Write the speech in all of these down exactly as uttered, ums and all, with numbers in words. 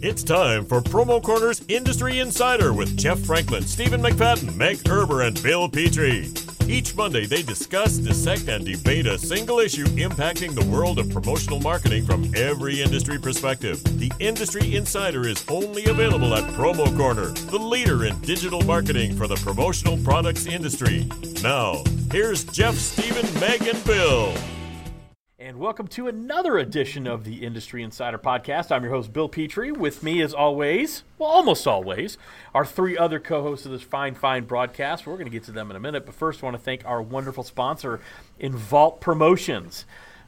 It's time for Promo Corner's Industry Insider with Jeff Franklin, Stephen McFadden, Meg Herber, and Bill Petrie. Each Monday, they discuss, dissect, and debate a single issue impacting the world of promotional marketing from every industry perspective. The Industry Insider is only available at Promo Corner, the leader in digital marketing for the promotional products industry. Now, here's Jeff, Stephen, Meg, and Bill. And welcome to another edition of the Industry Insider Podcast. I'm your host, Bill Petrie. With me, as always, well, almost always, our three other co-hosts of this fine, fine broadcast. We're going to get to them in a minute. But first, I want to thank our wonderful sponsor, InVault Promotions.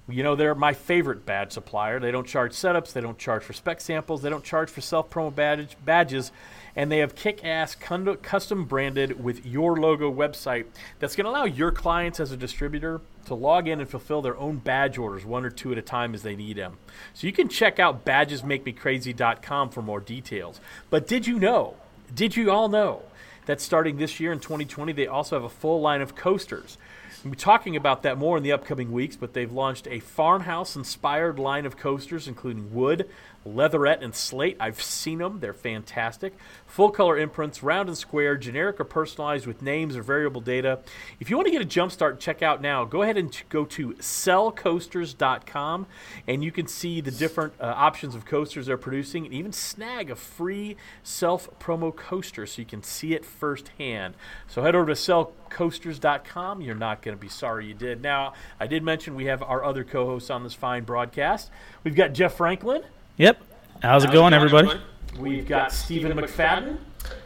You know, they're my favorite badge supplier. They don't charge setups. They don't charge for spec samples. They don't charge for self-promo badge, badges. And they have kick-ass custom-branded with your logo website that's going to allow your clients as a distributor to log in and fulfill their own badge orders one or two at a time as they need them. So you can check out badges make me crazy dot com for more details. But did you know, did you all know that starting this year in twenty twenty, they also have a full line of coasters? We'll be talking about that more in the upcoming weeks, but they've launched a farmhouse-inspired line of coasters, including wood, leatherette, and slate. I've seen them. They're fantastic. Full-color imprints, round and square, generic or personalized with names or variable data. If you want to get a jump start, check out now. Go ahead and go to sell coasters dot com, and you can see the different uh, options of coasters they're producing, and even snag a free self-promo coaster so you can see it firsthand. So head over to sell coasters dot com. You're not going to be sorry you did. Now, I did mention we have our other co-hosts on this fine broadcast. We've got Jeff Franklin. Yep. How's it How's going, going everybody? everybody? We've got Stephen McFadden.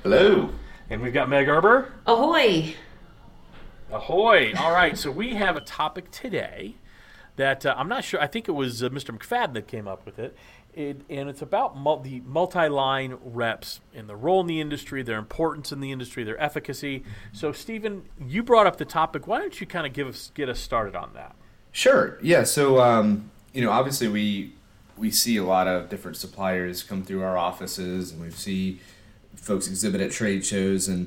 Hello. And we've got Meg Herber. Ahoy. Ahoy. All right. So we have a topic today that uh, I'm not sure. I think it was uh, Mister McFadden that came up with it. It, and it's about mul- the multi-line reps and the role in the industry, their importance in the industry, their efficacy. So, Stephen, you brought up the topic. Why don't you kind of give us get us started on that? Sure. Yeah. So, um, you know, obviously we we see a lot of different suppliers come through our offices, and we see folks exhibit at trade shows. And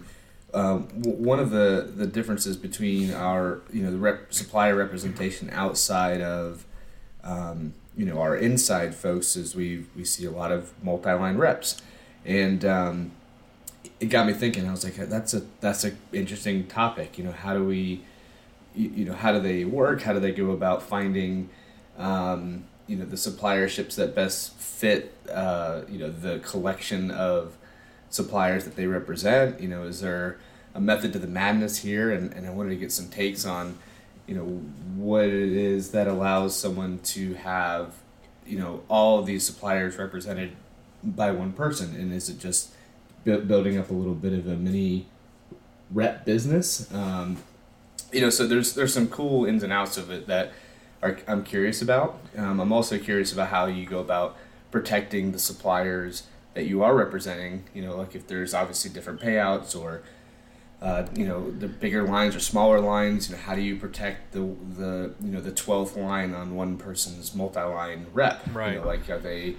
um, w- one of the, the differences between our, you know, the rep- supplier representation outside of um, you know, our inside folks is we we see a lot of multi-line reps, and um, it got me thinking. I was like, that's a that's an interesting topic. You know, how do we, you know, how do they work? How do they go about finding, um, you know, the supplierships that best fit, uh, you know, the collection of suppliers that they represent? You know, is there a method to the madness here? And and I wanted to get some takes on, you know, what it is that allows someone to have, you know, all of these suppliers represented by one person, and is it just bu- building up a little bit of a mini rep business? Um, you know, so there's there's some cool ins and outs of it that are, I'm curious about. Um, I'm also curious about how you go about protecting the suppliers that you are representing. You know, like if there's obviously different payouts or Uh, you know, the bigger lines or smaller lines. You know, how do you protect the the you know the twelfth line on one person's multi-line rep? Right. You know, like are they?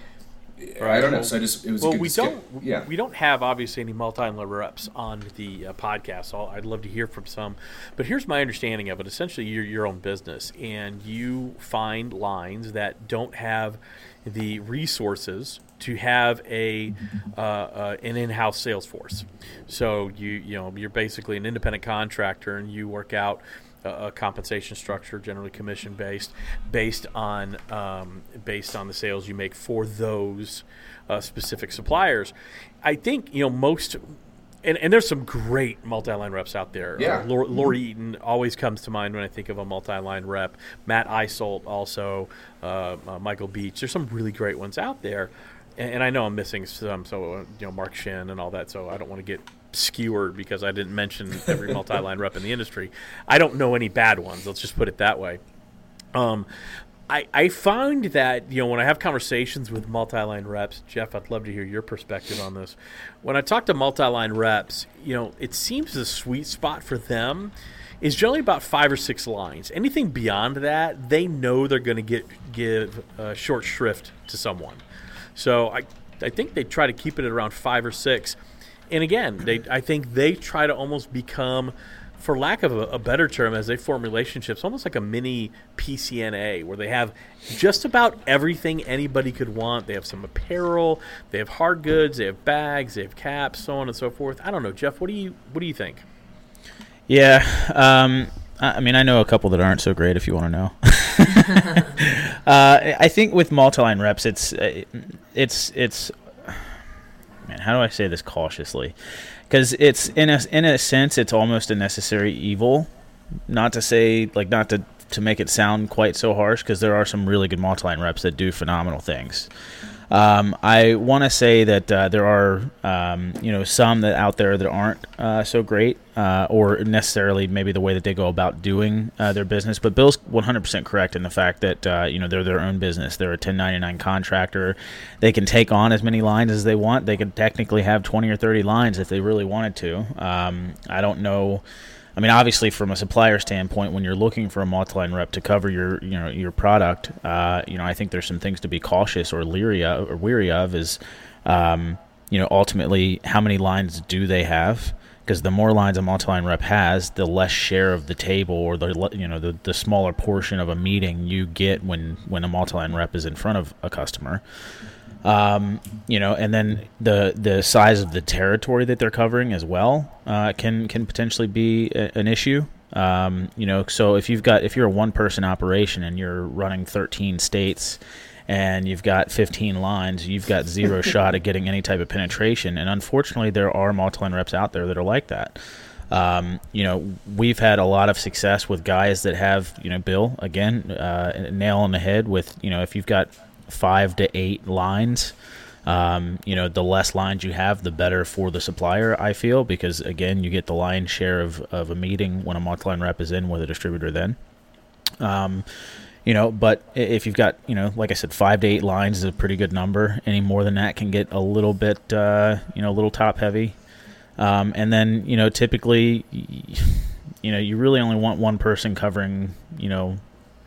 Right. I don't know. So I just it was. Well, a good we skip. don't. Yeah. We don't have obviously any multi-line reps on the uh, podcast. So I'd love to hear from some. But here's my understanding of it. Essentially, you're your own business, and you find lines that don't have the resources to have a uh, uh, an in-house sales force. So you you know you're basically an independent contractor, and you work out a, a compensation structure, generally commission based, based on um, based on the sales you make for those uh, specific suppliers. I think you know most. And, and there's some great multi-line reps out there. Yeah. Uh, Lori, Lori Eaton always comes to mind when I think of a multi-line rep. Matt Isolt also, uh, uh, Michael Beach. There's some really great ones out there. And, and I know I'm missing some, so uh, you know Mark Shen and all that, so I don't want to get skewered because I didn't mention every multi-line rep in the industry. I don't know any bad ones. Let's just put it that way. Um, I, I find that, you know, when I have conversations with multi-line reps, Jeff, I'd love to hear your perspective on this. When I talk to multi-line reps, you know, it seems the sweet spot for them is generally about five or six lines. Anything beyond that, they know they're going to get give uh, short shrift to someone. So I I think they try to keep it at around five or six. And again, they I think they try to almost become for lack of a, a better term, as they form relationships, almost like a mini P C N A, where they have just about everything anybody could want. They have some apparel, they have hard goods, they have bags, they have caps, so on and so forth. I don't know, Jeff, what do you what do you think? Yeah, um, I mean, I know a couple that aren't so great if you want to know. uh, I think with multi-line reps, it's it's it's man, how do I say this cautiously? Because it's in a in a sense, it's almost a necessary evil. Not to say like not to, to make it sound quite so harsh, because there are some really good multi-line reps that do phenomenal things. Um, I want to say that uh, there are um, you know some that out there that aren't uh, so great uh, or necessarily maybe the way that they go about doing uh, their business. But Bill's one hundred percent correct in the fact that uh, you know they're their own business. They're a ten ninety-nine contractor. They can take on as many lines as they want. They could technically have twenty or thirty lines if they really wanted to. Um, I don't know. I mean, obviously, from a supplier standpoint, when you're looking for a multi-line rep to cover your, you know, your product, uh, you know, I think there's some things to be cautious or leery of, or weary of is, um, you know, ultimately how many lines do they have? Because the more lines a multi-line rep has, the less share of the table or the, you know, the, the smaller portion of a meeting you get when when a multi-line rep is in front of a customer. Um, you know, and then the the size of the territory that they're covering as well uh, can can potentially be a, an issue. Um, you know, so if you've got if you're a one person operation and you're running thirteen states and you've got fifteen lines, you've got zero shot at getting any type of penetration. And unfortunately, there are multi-line reps out there that are like that. Um, you know, we've had a lot of success with guys that have, you know, Bill again, uh, nail on the head with, you know, if you've got five to eight lines, um, you know, the less lines you have, the better for the supplier, I feel, because again, you get the lion's share of, of a meeting when a multi-line rep is in with a distributor then, um, you know, but if you've got, you know, like I said, five to eight lines is a pretty good number. Any more than that can get a little bit, uh, you know, a little top heavy. Um, and then, you know, typically, you know, you really only want one person covering, you know,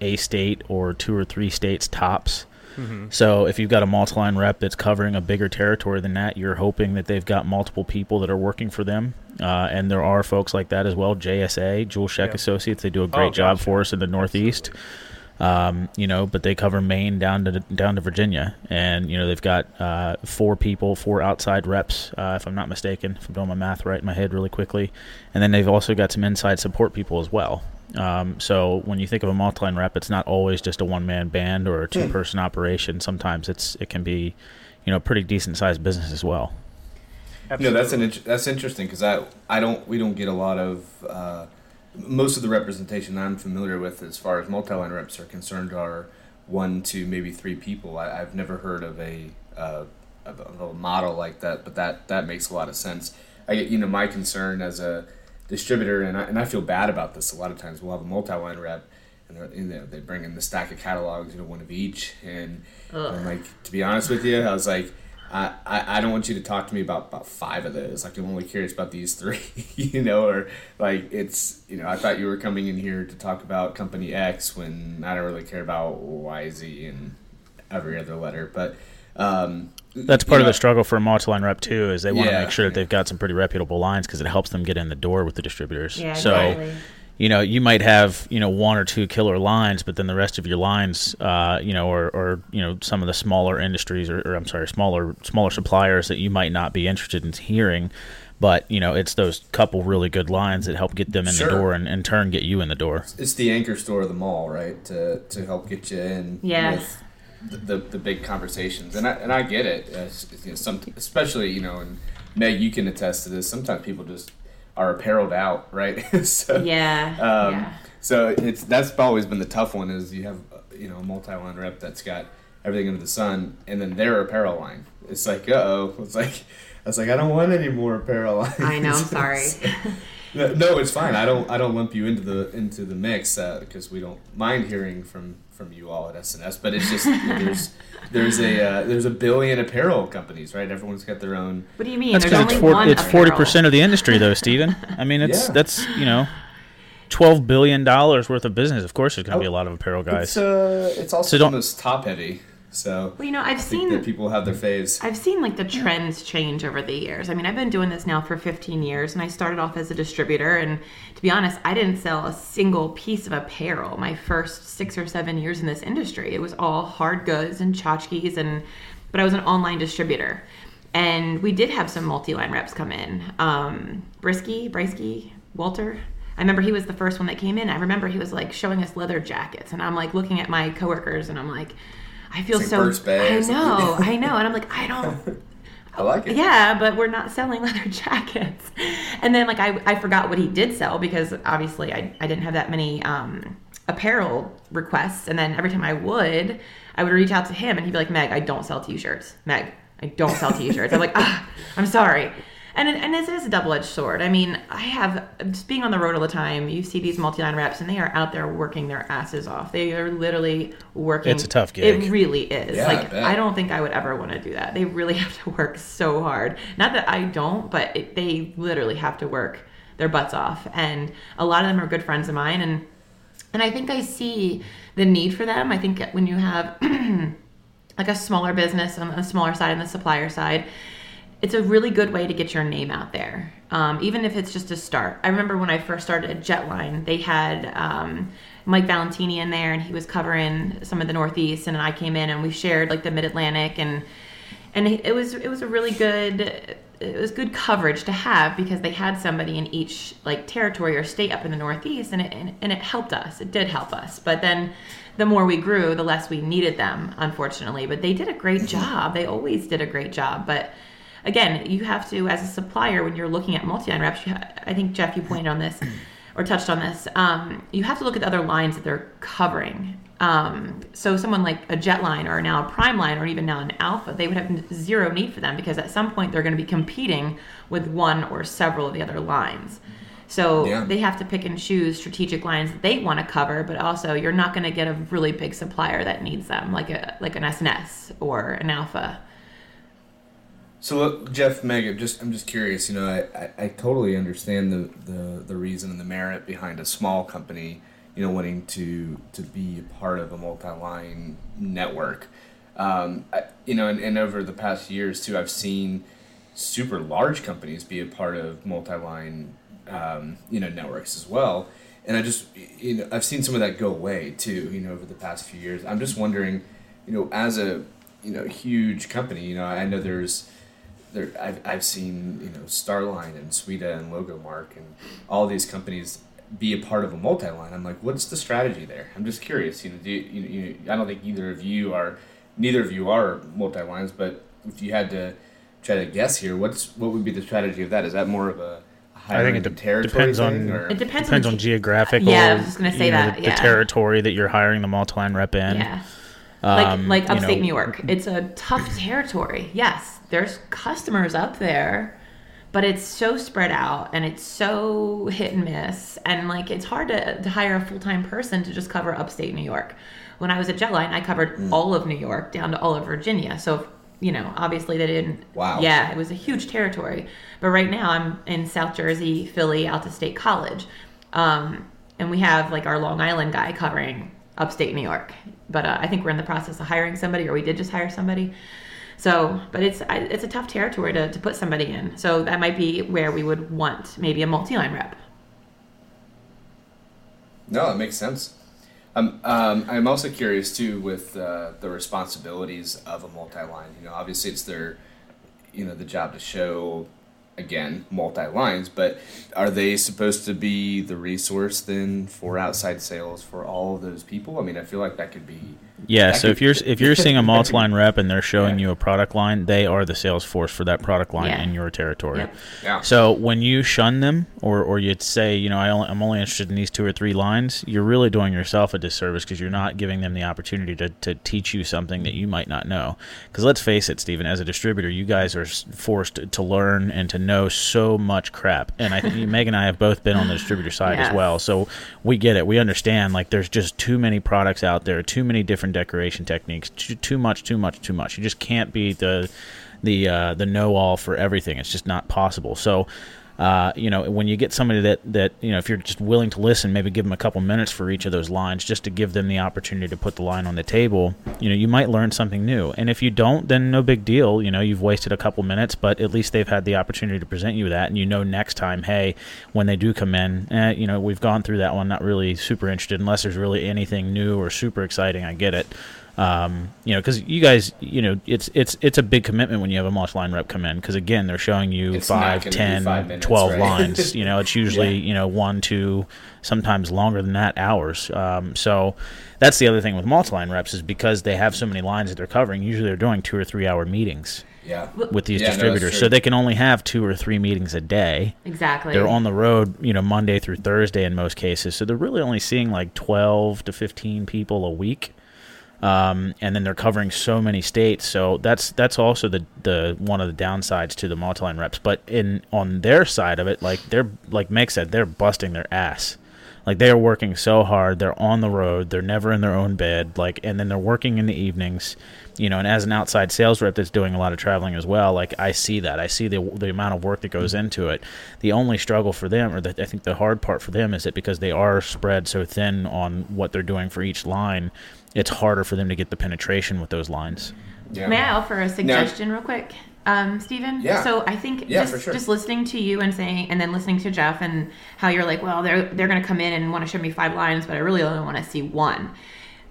a state or two or three states tops. Mm-hmm. So if you've got a multi-line rep that's covering a bigger territory than that, you're hoping that they've got multiple people that are working for them. Uh, and there are folks like that as well. J S A, Jewel Sheck yeah. Associates, they do a great oh, gotcha. job for us in the Northeast. Um, you know, but they cover Maine down to down to Virginia. And, you know, they've got uh, four people, four outside reps, uh, if I'm not mistaken, if I'm doing my math right in my head really quickly. And then they've also got some inside support people as well. Um, so when you think of a multi-line rep, it's not always just a one-man band or a two-person mm. operation. Sometimes it's it can be, you know, a pretty decent-sized business as well. Absolutely. No, that's an int- that's interesting because I I don't we don't get a lot of uh, most of the representation I'm familiar with as far as multi-line reps are concerned are one, two, maybe three people. I, I've never heard of a uh, of a model like that, but that that makes a lot of sense. I get you know my concern as a distributor, and I, and I feel bad about this a lot of times. We'll have a multi-line rep, and they're, you know, they bring in the stack of catalogs, you know, one of each, and Ugh. I'm like, to be honest with you, I was like, I, I, I don't want you to talk to me about, about five of those. Like, I'm only curious about these three, you know, or like it's, you know, I thought you were coming in here to talk about company X when I don't really care about Y, Z, and every other letter, but um that's part yeah. of the struggle for a multi-line rep, too, is they want yeah. to make sure that they've got some pretty reputable lines because it helps them get in the door with the distributors. Yeah, so, exactly. you know, you might have, you know, one or two killer lines, but then the rest of your lines, uh, you know, or, or, you know, some of the smaller industries or, or I'm sorry, smaller smaller suppliers that you might not be interested in hearing. But, you know, it's those couple really good lines that help get them in sure. the door and in turn get you in the door. It's the anchor store of the mall, right, to to help get you in. Yes. With- The, the big conversations, and I and I get it. Uh, you know, some, especially you know, and Meg, you can attest to this. Sometimes people just are appareled out, right? so, yeah, um, yeah. So it's that's always been the tough one is you have you know a multi-line rep that's got everything under the sun, and then their apparel line. It's like uh oh. It's like I was like I don't want any more apparel lines. I know. I'm sorry. no, no, it's fine. I don't I don't lump you into the into the mix uh, because we don't mind hearing from. From you all at S and S, but it's just there's there's a uh, there's a billion apparel companies, right? Everyone's got their own. What do you mean? That's there's only it's for, one it's forty percent of the industry, though, Stephen. I mean, it's yeah. that's you know, twelve billion dollars worth of business. Of course, there's going to oh, be a lot of apparel guys. It's, uh, it's also so almost top heavy. So well, you know, I've I think seen that people have their faves. I've seen like the trends change over the years. I mean, I've been doing this now for fifteen years, and I started off as a distributor. And to be honest, I didn't sell a single piece of apparel my first six or seven years in this industry. It was all hard goods and tchotchkes, and but I was an online distributor, and we did have some multi-line reps come in. Um, Brisky, Brisky Walter. I remember he was the first one that came in. I remember he was like showing us leather jackets, and I'm like looking at my coworkers, and I'm like, I feel like so. I know, I know, and I'm like, I don't. I like it. Yeah, but we're not selling leather jackets. And then like I, I forgot what he did sell, because obviously I, I didn't have that many um, apparel requests. And then every time I would, I would reach out to him, and he'd be like, Meg, I don't sell t-shirts. Meg, I don't sell t-shirts. I'm like, ah, I'm sorry. And it, and it is a double-edged sword. I mean, I have, just being on the road all the time, you see these multi-line reps, and they are out there working their asses off. They are literally working. It's a tough gig. It really is. Yeah, like, I, I don't think I would ever want to do that. They really have to work so hard. Not that I don't, but it, they literally have to work their butts off. And a lot of them are good friends of mine. And, and I think I see the need for them. I think when you have like a smaller business on the smaller side and the supplier side, it's a really good way to get your name out there, um, even if it's just a start. I remember when I first started at Jetline, they had um, Mike Valentini in there, and he was covering some of the Northeast, and I came in, and we shared like the Mid-Atlantic, and and it was it was a really good it was good coverage to have, because they had somebody in each like territory or state up in the Northeast, and it and, and it helped us. It did help us, but then the more we grew, the less we needed them, unfortunately. But they did a great job. They always did a great job, but. Again, you have to, as a supplier, when you're looking at multi-line reps, you ha- I think, Jeff, you pointed on this or touched on this, um, you have to look at the other lines that they're covering. Um, so someone like a Jetline or now a Prime Line or even now an Alpha, they would have zero need for them, because at some point they're going to be competing with one or several of the other lines. So yeah. They have to pick and choose strategic lines that they want to cover, but also you're not going to get a really big supplier that needs them, like a like an S and S or an Alpha. So look, Jeff, Meg, I'm just I'm just curious. You know, I, I, I totally understand the, the, the reason and the merit behind a small company, you know, wanting to to be a part of a multi-line network. Um, I, you know, and, and over the past years too, I've seen super large companies be a part of multi-line, um, you know, networks as well. And I just, you know, I've seen some of that go away too. You know, over the past few years, I'm just wondering, you know, as a you know huge company, you know, I know there's There, I've I've seen you know Starline and Sweda and Logomark and all these companies be a part of a multi-line. I'm like, what's the strategy there? I'm just curious. You know, do you, you, you, I don't think either of you are, neither of you are multi-lines. But if you had to try to guess here, what's what would be the strategy of that? Is that more of a I think it de- depends on or? it depends, depends on, on geographical. Yeah, I was just gonna say that know, the, yeah. the territory that you're hiring the multi-line rep in. Yeah. Um, like like upstate you know, New York. It's a tough territory. Yes, there's customers up there, but it's so spread out and it's so hit and miss. And like it's hard to, to hire a full-time person to just cover upstate New York. When I was at Jetline, I covered mm. all of New York down to all of Virginia. So, you know, obviously they didn't. Wow. Yeah, it was a huge territory. But right now I'm in South Jersey, Philly, Alta State College. Um, and we have like our Long Island guy covering upstate New York, but uh, I think we're in the process of hiring somebody, or we did just hire somebody. So, but it's I, it's a tough territory to, to put somebody in. So that might be where we would want maybe a multi-line rep. No, that makes sense. Um, um, I'm also curious too with uh, the responsibilities of a multi-line. You know, obviously it's their, you know, the job to show. Again, multi-lines, but are they supposed to be the resource then for outside sales for all of those people? I mean, I feel like that could be. Yeah, so could, if you're if you're seeing a multi-line rep and they're showing yeah. you a product line, they are the sales force for that product line yeah. in your territory. Yeah. Yeah. So when you shun them, or or you'd say, you know, I only, I'm only interested in these two or three lines, you're really doing yourself a disservice, because you're not giving them the opportunity to, to teach you something that you might not know. Because let's face it, Stephen, as a distributor, you guys are forced to learn and to know so much crap, and I think Meg and I have both been on the distributor side yes. as well, so we get it. We understand, like, there's just too many products out there, too many different decoration techniques, too, too much too much too much you just can't be the the uh the know-all for everything. It's just not possible. So Uh, you know, when you get somebody that, that, you know, if you're just willing to listen, maybe give them a couple minutes for each of those lines just to give them the opportunity to put the line on the table, you know, you might learn something new. And if you don't, then no big deal. You know, you've wasted a couple minutes, but at least they've had the opportunity to present you that. And you know, next time, hey, when they do come in, eh, you know, we've gone through that one, not really super interested unless there's really anything new or super exciting. I get it. Um, you know, because you guys, you know, it's it's it's a big commitment when you have a multi line rep come in, because again, they're showing you it's five, ten, five minutes, twelve right? lines. You know, it's usually yeah. you know one, two, sometimes longer than that, hours. Um, so that's the other thing with multi line reps, is because they have so many lines that they're covering. Usually, they're doing two or three hour meetings. Yeah. With these yeah, distributors. No, so they can only have two or three meetings a day. Exactly. They're on the road, you know, Monday through Thursday in most cases. So they're really only seeing like twelve to fifteen people a week. Um, and then they're covering so many states, so that's that's also the the one of the downsides to the multi-line reps. But in on their side of it, like they're like Meg said, they're busting their ass. Like they are working so hard. They're on the road. They're never in their own bed. Like, and then they're working in the evenings, you know. And as an outside sales rep that's doing a lot of traveling as well, like I see that. I see the the amount of work that goes into it. The only struggle for them, or the, I think the hard part for them, is that because they are spread so thin on what they're doing for each line, it's harder for them to get the penetration with those lines. Yeah. May I offer a suggestion no. real quick, um, Stephen? Yeah. So I think yeah, just, sure. just listening to you and saying, and then listening to Jeff and how you're like, well, they're they're going to come in and want to show me five lines, but I really only want to see one.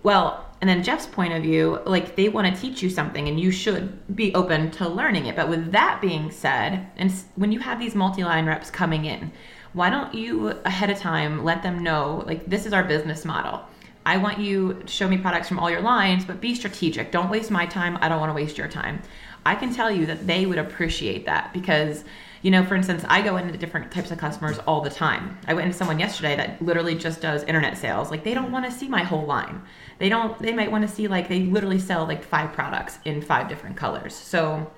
Well, and then Jeff's point of view, like they want to teach you something, and you should be open to learning it. But with that being said, and when you have these multi-line reps coming in, why don't you ahead of time let them know, like, this is our business model. I want you to show me products from all your lines, but be strategic. Don't waste my time. I don't want to waste your time. I can tell you that they would appreciate that because, you know, for instance, I go into different types of customers all the time. I went into someone yesterday that literally just does internet sales. Like they don't want to see my whole line. They don't, they might want to see like, they literally sell like five products in five different colors. So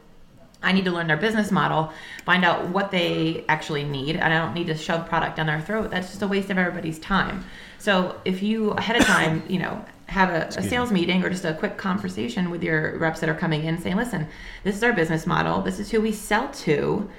I need to learn their business model, find out what they actually need, and I don't need to shove product down their throat. That's just a waste of everybody's time. So if you ahead of time, you know, have a, a sales meeting or just a quick conversation with your reps that are coming in saying, listen, this is our business model. This is who we sell to.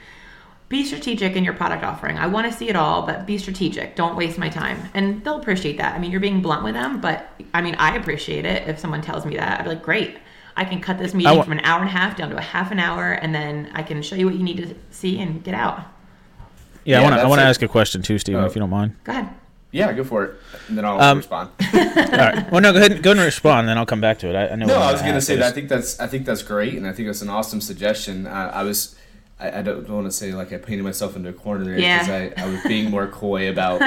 Be strategic in your product offering. I want to see it all, but be strategic. Don't waste my time. And they'll appreciate that. I mean, you're being blunt with them, but I mean, I appreciate it. If someone tells me that, I'd be like, great. I can cut this meeting w- from an hour and a half down to a half an hour, and then I can show you what you need to see and get out. Yeah, yeah I want to ask a question too, Stephen, uh, if you don't mind. Go ahead. Yeah, go for it, and then I'll um, respond. All right. Well, no, go ahead and, go ahead and respond, and then I'll come back to it. I, I know. No, I was going to say that I think that's I think that's great, and I think that's an awesome suggestion. Uh, I was I, I don't, don't want to say like I painted myself into a corner there because yeah. I, I was being more coy about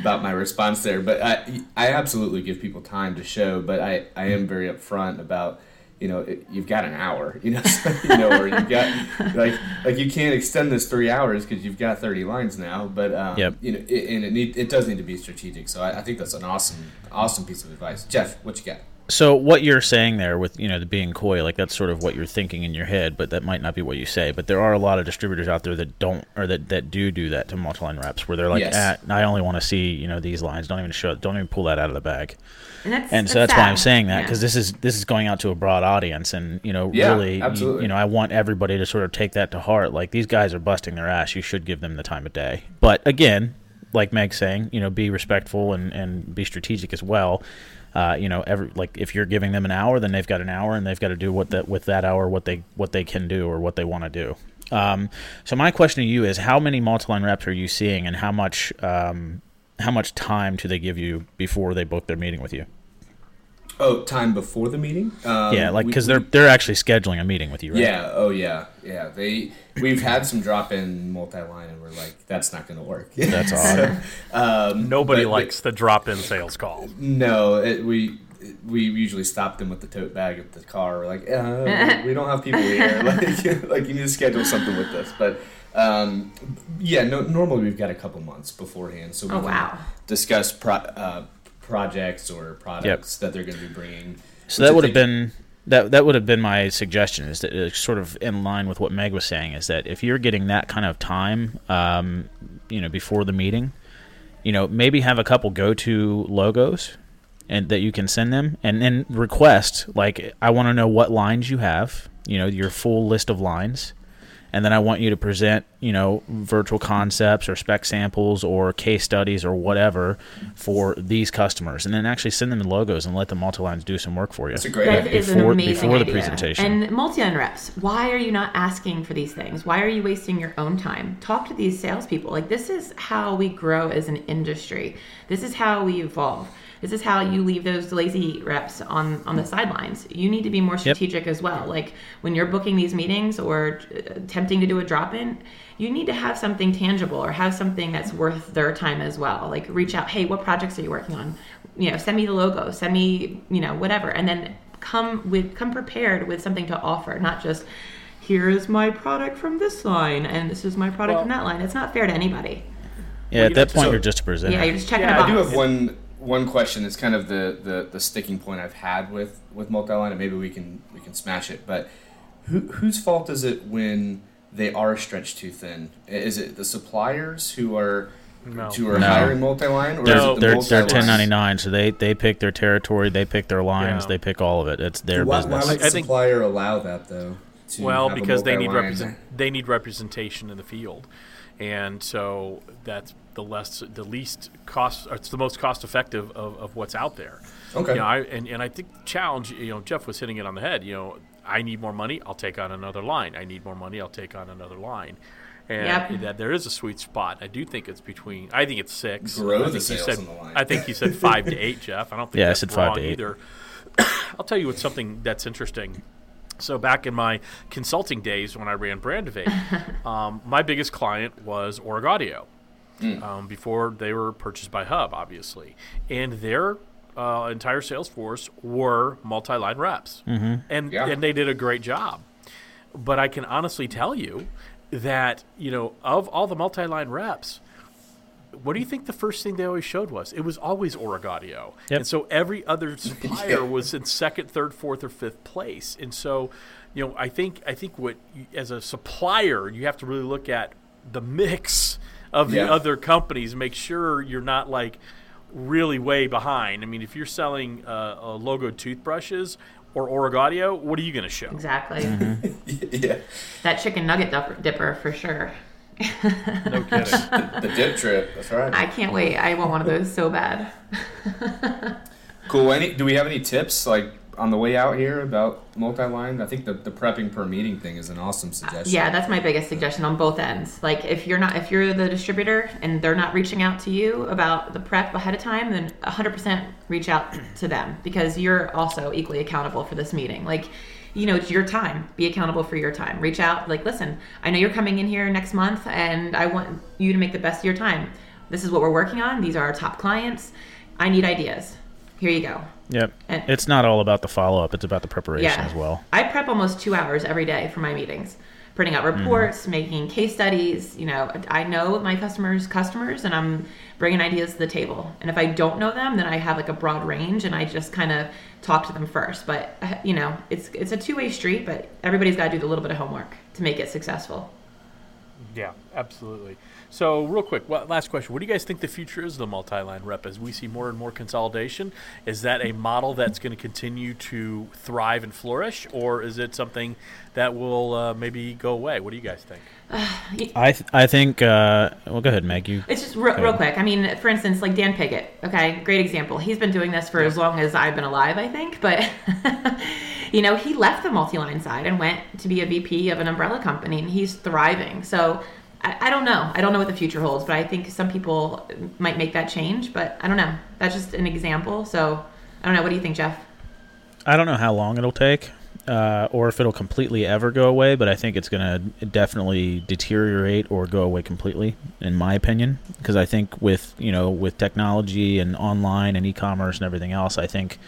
about my response there, but I I absolutely give people time to show, but I, I am very upfront about. You know, it, you've got an hour. You know, so, you know, or you've got like like you can't extend this three hours because you've got thirty lines now. But um, yep. you know, it, and it need, it does need to be strategic. So I, I think that's an awesome awesome piece of advice, Jeff. What you got? So what you're saying there with, you know, the being coy, like that's sort of what you're thinking in your head, but that might not be what you say. But there are a lot of distributors out there that don't, or that, that do do that to multi-line reps, where they're like, yes. ah, I only want to see, you know, these lines. Don't even show, don't even pull that out of the bag. And, that's, and so that's, that's why I'm saying that, because yeah. this is this is going out to a broad audience, and you know, yeah, really, you, you know, I want everybody to sort of take that to heart. Like these guys are busting their ass. You should give them the time of day. But again, like Meg's saying, you know, be respectful and, and be strategic as well. Uh, you know, every, like if you're giving them an hour, then they've got an hour, and they've got to do what that with that hour what they what they can do or what they want to do. Um, so my question to you is, how many multi-line reps are you seeing, and how much um, how much time do they give you before they book their meeting with you? Oh, time before the meeting? Um, yeah, like because they're they're actually scheduling a meeting with you, right? Yeah. Oh, yeah, yeah. They we've had some drop-in multi-line, and we're like, that's not going to work. That's awesome. So, um, Nobody likes we, the drop-in sales call. No, it, we we usually stop them with the tote bag at the car. We're like, oh, we don't have people here. Like, like you need to schedule something with this, but. Um, yeah, no, normally we've got a couple months beforehand, so we oh, can wow. discuss pro, uh, projects or products yep. that they're going to be bringing. So that would have been that that would have been my suggestion, is that it's sort of in line with what Meg was saying, is that if you're getting that kind of time, um, you know, before the meeting, you know, maybe have a couple go-to logos and that you can send them, and then request, like, I want to know what lines you have, you know, your full list of lines. And then I want you to present, you know, virtual concepts or spec samples or case studies or whatever for these customers, and then actually send them in logos and let the multi-lines do some work for you. That's a great that idea. Is before, an amazing before idea. The presentation. And multi-line reps, why are you not asking for these things? Why are you wasting your own time? Talk to these salespeople. Like, this is how we grow as an industry. This is how we evolve. This is how you leave those lazy reps on, on the sidelines. You need to be more strategic yep. as well. Like, when you're booking these meetings or attempting to do a drop-in, you need to have something tangible or have something that's worth their time as well. Like, reach out, hey, what projects are you working on? You know, send me the logo, send me, you know, whatever. And then come with come prepared with something to offer, not just, here's my product from this line and this is my product well, from that line. It's not fair to anybody. Yeah, at that point, so, you're just a presenter. Yeah, you're just checking yeah, a box. I do have one... One question is kind of the, the, the sticking point I've had with, with multi-line, and maybe we can we can smash it, but who, whose fault is it when they are stretched too thin? Is it the suppliers who are no. who are no. hiring multi-line? Or no. is it the they're, multi-line? They're ten ninety-nine, so they, they pick their territory, they pick their lines, yeah. they pick all of it. It's their why, business. Why would the supplier think, allow that, though? To well, because they need, represent, they need representation in the field, and so that's... the less, the least cost, or it's the most cost effective of, of what's out there. Okay. You know, I, and, and I think the challenge, you know, Jeff was hitting it on the head, you know, I need more money, I'll take on another line. I need more money, I'll take on another line. And yep. that there is a sweet spot. I do think it's between, I think it's six. Grow the sales said, on the line. I think you said five to eight, Jeff. I don't think yeah, that's I said wrong five to eight. Either. I'll tell you what's something that's interesting. So back in my consulting days when I ran Brandivate, um, my biggest client was OrigAudio. Mm. Um, before they were purchased by Hub, obviously. And their uh, entire sales force were multi-line reps. Mm-hmm. And yeah. and they did a great job. But I can honestly tell you that, you know, of all the multi-line reps, what do you think the first thing they always showed was? It was always OrigAudio. Yep. And so every other supplier yeah. was in second, third, fourth, or fifth place. And so, you know, I think, I think what as a supplier, you have to really look at the mix of yeah. the other companies, make sure you're not like really way behind. I mean, if you're selling uh, uh, logo toothbrushes or OrigAudio, what are you going to show? Exactly. Mm-hmm. yeah. That chicken nugget dipper for sure. No kidding. the, the dip trip. That's right. I can't wait. I want one of those so bad. Cool. Any? Do we have any tips like on the way out here about multi-line? I think the, the prepping per meeting thing is an awesome suggestion. Yeah, that's my biggest suggestion on both ends. Like, if you're not, if you're the distributor and they're not reaching out to you about the prep ahead of time, then one hundred percent reach out to them, because you're also equally accountable for this meeting. Like, you know, it's your time. Be accountable for your time. Reach out. Like, listen, I know you're coming in here next month and I want you to make the best of your time. This is what we're working on. These are our top clients. I need ideas. Here you go. Yep. And it's not all about the follow-up. It's about the preparation yeah. as well. I prep almost two hours every day for my meetings, printing out reports, mm-hmm. making case studies. You know, I know my customers' customers, and I'm bringing ideas to the table. And if I don't know them, then I have like a broad range, and I just kind of talk to them first. But, you know, it's it's a two-way street, but everybody's got to do a little bit of homework to make it successful. Yeah, absolutely. So real quick, last question. What do you guys think the future is of the multi-line rep as we see more and more consolidation? Is that a model that's going to continue to thrive and flourish, or is it something that will uh, maybe go away? What do you guys think? Uh, you, I th- I think uh, – well, go ahead, Meg. You, it's just real, real quick. I mean, for instance, like Dan Piggott, okay, great example. He's been doing this for yeah. as long as I've been alive, I think. But, you know, he left the multi-line side and went to be a V P of an umbrella company, and he's thriving. So – I don't know. I don't know what the future holds, but I think some people might make that change, but I don't know. That's just an example. So I don't know. What do you think, Jeff? I don't know how long it'll take uh, or if it'll completely ever go away, but I think it's going to definitely deteriorate or go away completely, in my opinion, because I think with, you know, with technology and online and e-commerce and everything else, I think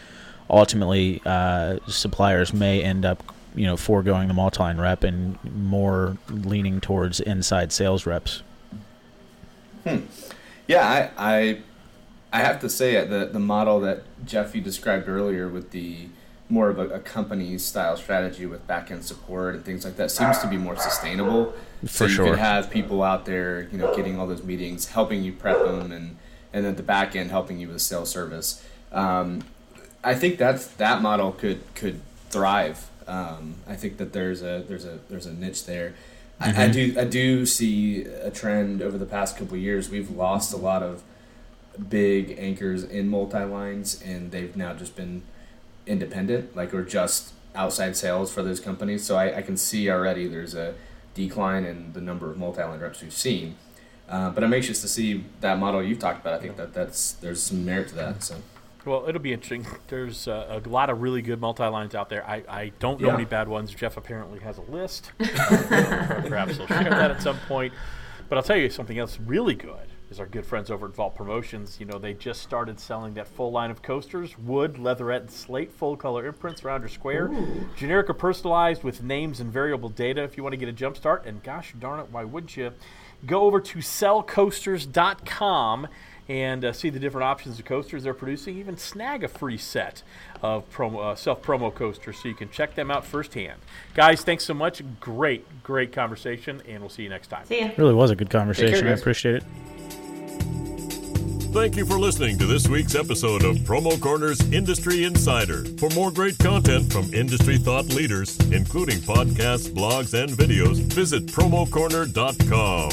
ultimately uh, suppliers may end up, you know, foregoing the multi-line rep and more leaning towards inside sales reps. Hmm. Yeah, I, I I have to say the the model that Jeff you described earlier with the more of a, a company style strategy with back end support and things like that seems to be more sustainable. For so you sure. could have people out there, you know, getting all those meetings, helping you prep them, and and at the back end helping you with sales service. Um, I think that's that model could could thrive. Um, I think that there's a there's a there's a niche there. Mm-hmm. I, I do I do see a trend over the past couple of years. We've lost a lot of big anchors in multi-lines, and they've now just been independent, like, or just outside sales for those companies. So I, I can see already there's a decline in the number of multi-line reps we've seen. Uh, but I'm anxious to see that model you've talked about. I think that that's there's some merit to that. So, well, it'll be interesting. There's uh, a lot of really good multi-lines out there. I, I don't know yeah. any bad ones. Jeff apparently has a list. uh, perhaps he'll share that at some point. But I'll tell you something else really good is our good friends over at InVault Promotions. You know, they just started selling that full line of coasters, wood, leatherette, and slate, full-color imprints, round or square, Ooh. generic or personalized with names and variable data if you want to get a jump start. And gosh darn it, why would you? Go over to sell coasters dot com and uh, see the different options of coasters they're producing. Even snag a free set of promo, uh, self-promo coasters so you can check them out firsthand. Guys, thanks so much. Great, great conversation, and we'll see you next time. See ya. It really was a good conversation. Care, I appreciate it. Thank you for listening to this week's episode of Promo Corner's Industry Insider. For more great content from industry thought leaders, including podcasts, blogs, and videos, visit promo corner dot com.